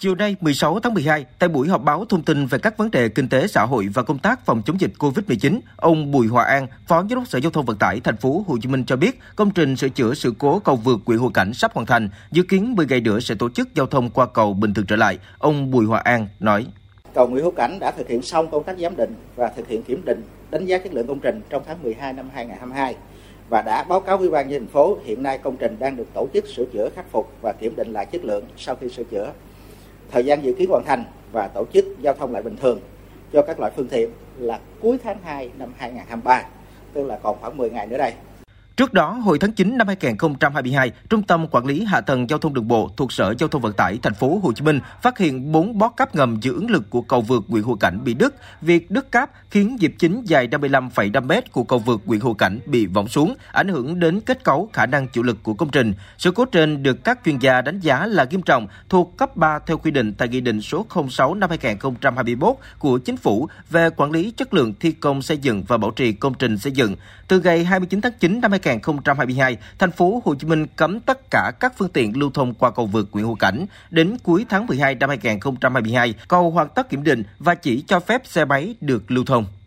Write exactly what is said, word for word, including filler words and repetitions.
Chiều nay mười sáu tháng mười hai, tại buổi họp báo thông tin về các vấn đề kinh tế xã hội và công tác phòng chống dịch covid mười chín, ông Bùi Hòa An, Phó Giám đốc Sở Giao thông Vận tải thành phố Hồ Chí Minh cho biết, công trình sửa chữa sự cố cầu vượt Nguyễn Hữu Cảnh sắp hoàn thành, dự kiến mười ngày nữa sẽ tổ chức giao thông qua cầu bình thường trở lại. Ông Bùi Hòa An nói: Cầu Nguyễn Hữu Cảnh đã thực hiện xong công tác giám định và thực hiện kiểm định, đánh giá chất lượng công trình trong tháng mười hai năm hai nghìn không trăm hai mươi hai và đã báo cáo Ủy ban nhân dân thành phố. Hiện nay công trình đang được tổ chức sửa chữa, khắc phục và kiểm định lại chất lượng sau khi sửa chữa. Thời gian dự kiến hoàn thành và tổ chức giao thông lại bình thường cho các loại phương tiện là cuối tháng hai năm hai nghìn không trăm hai mươi ba, tức là còn khoảng mười ngày nữa đây. Trước đó, hồi tháng chín năm hai nghìn không trăm hai mươi hai, Trung tâm Quản lý Hạ tầng Giao thông Đường bộ thuộc Sở Giao thông Vận tải Thành phố Hồ Chí Minh phát hiện bốn bó cáp ngầm giữ ứng lực của cầu vượt Nguyễn Hữu Cảnh bị đứt. Việc đứt cáp khiến nhịp chính dài năm mươi lăm phẩy năm mét của cầu vượt Nguyễn Hữu Cảnh bị võng xuống, ảnh hưởng đến kết cấu, khả năng chịu lực của công trình. Sự cố trên được các chuyên gia đánh giá là nghiêm trọng, thuộc cấp ba theo quy định tại Nghị định số không sáu năm hai nghìn không trăm hai mươi mốt của Chính phủ về quản lý chất lượng thi công xây dựng và bảo trì công trình xây dựng. Từ ngày hai mươi chín tháng chín năm hai nghìn không trăm hai mươi hai, thành phố Hồ Chí Minh cấm tất cả các phương tiện lưu thông qua cầu vượt Nguyễn Hữu Cảnh. Đến cuối tháng mười hai năm hai nghìn không trăm hai mươi hai, cầu hoàn tất kiểm định và chỉ cho phép xe máy được lưu thông.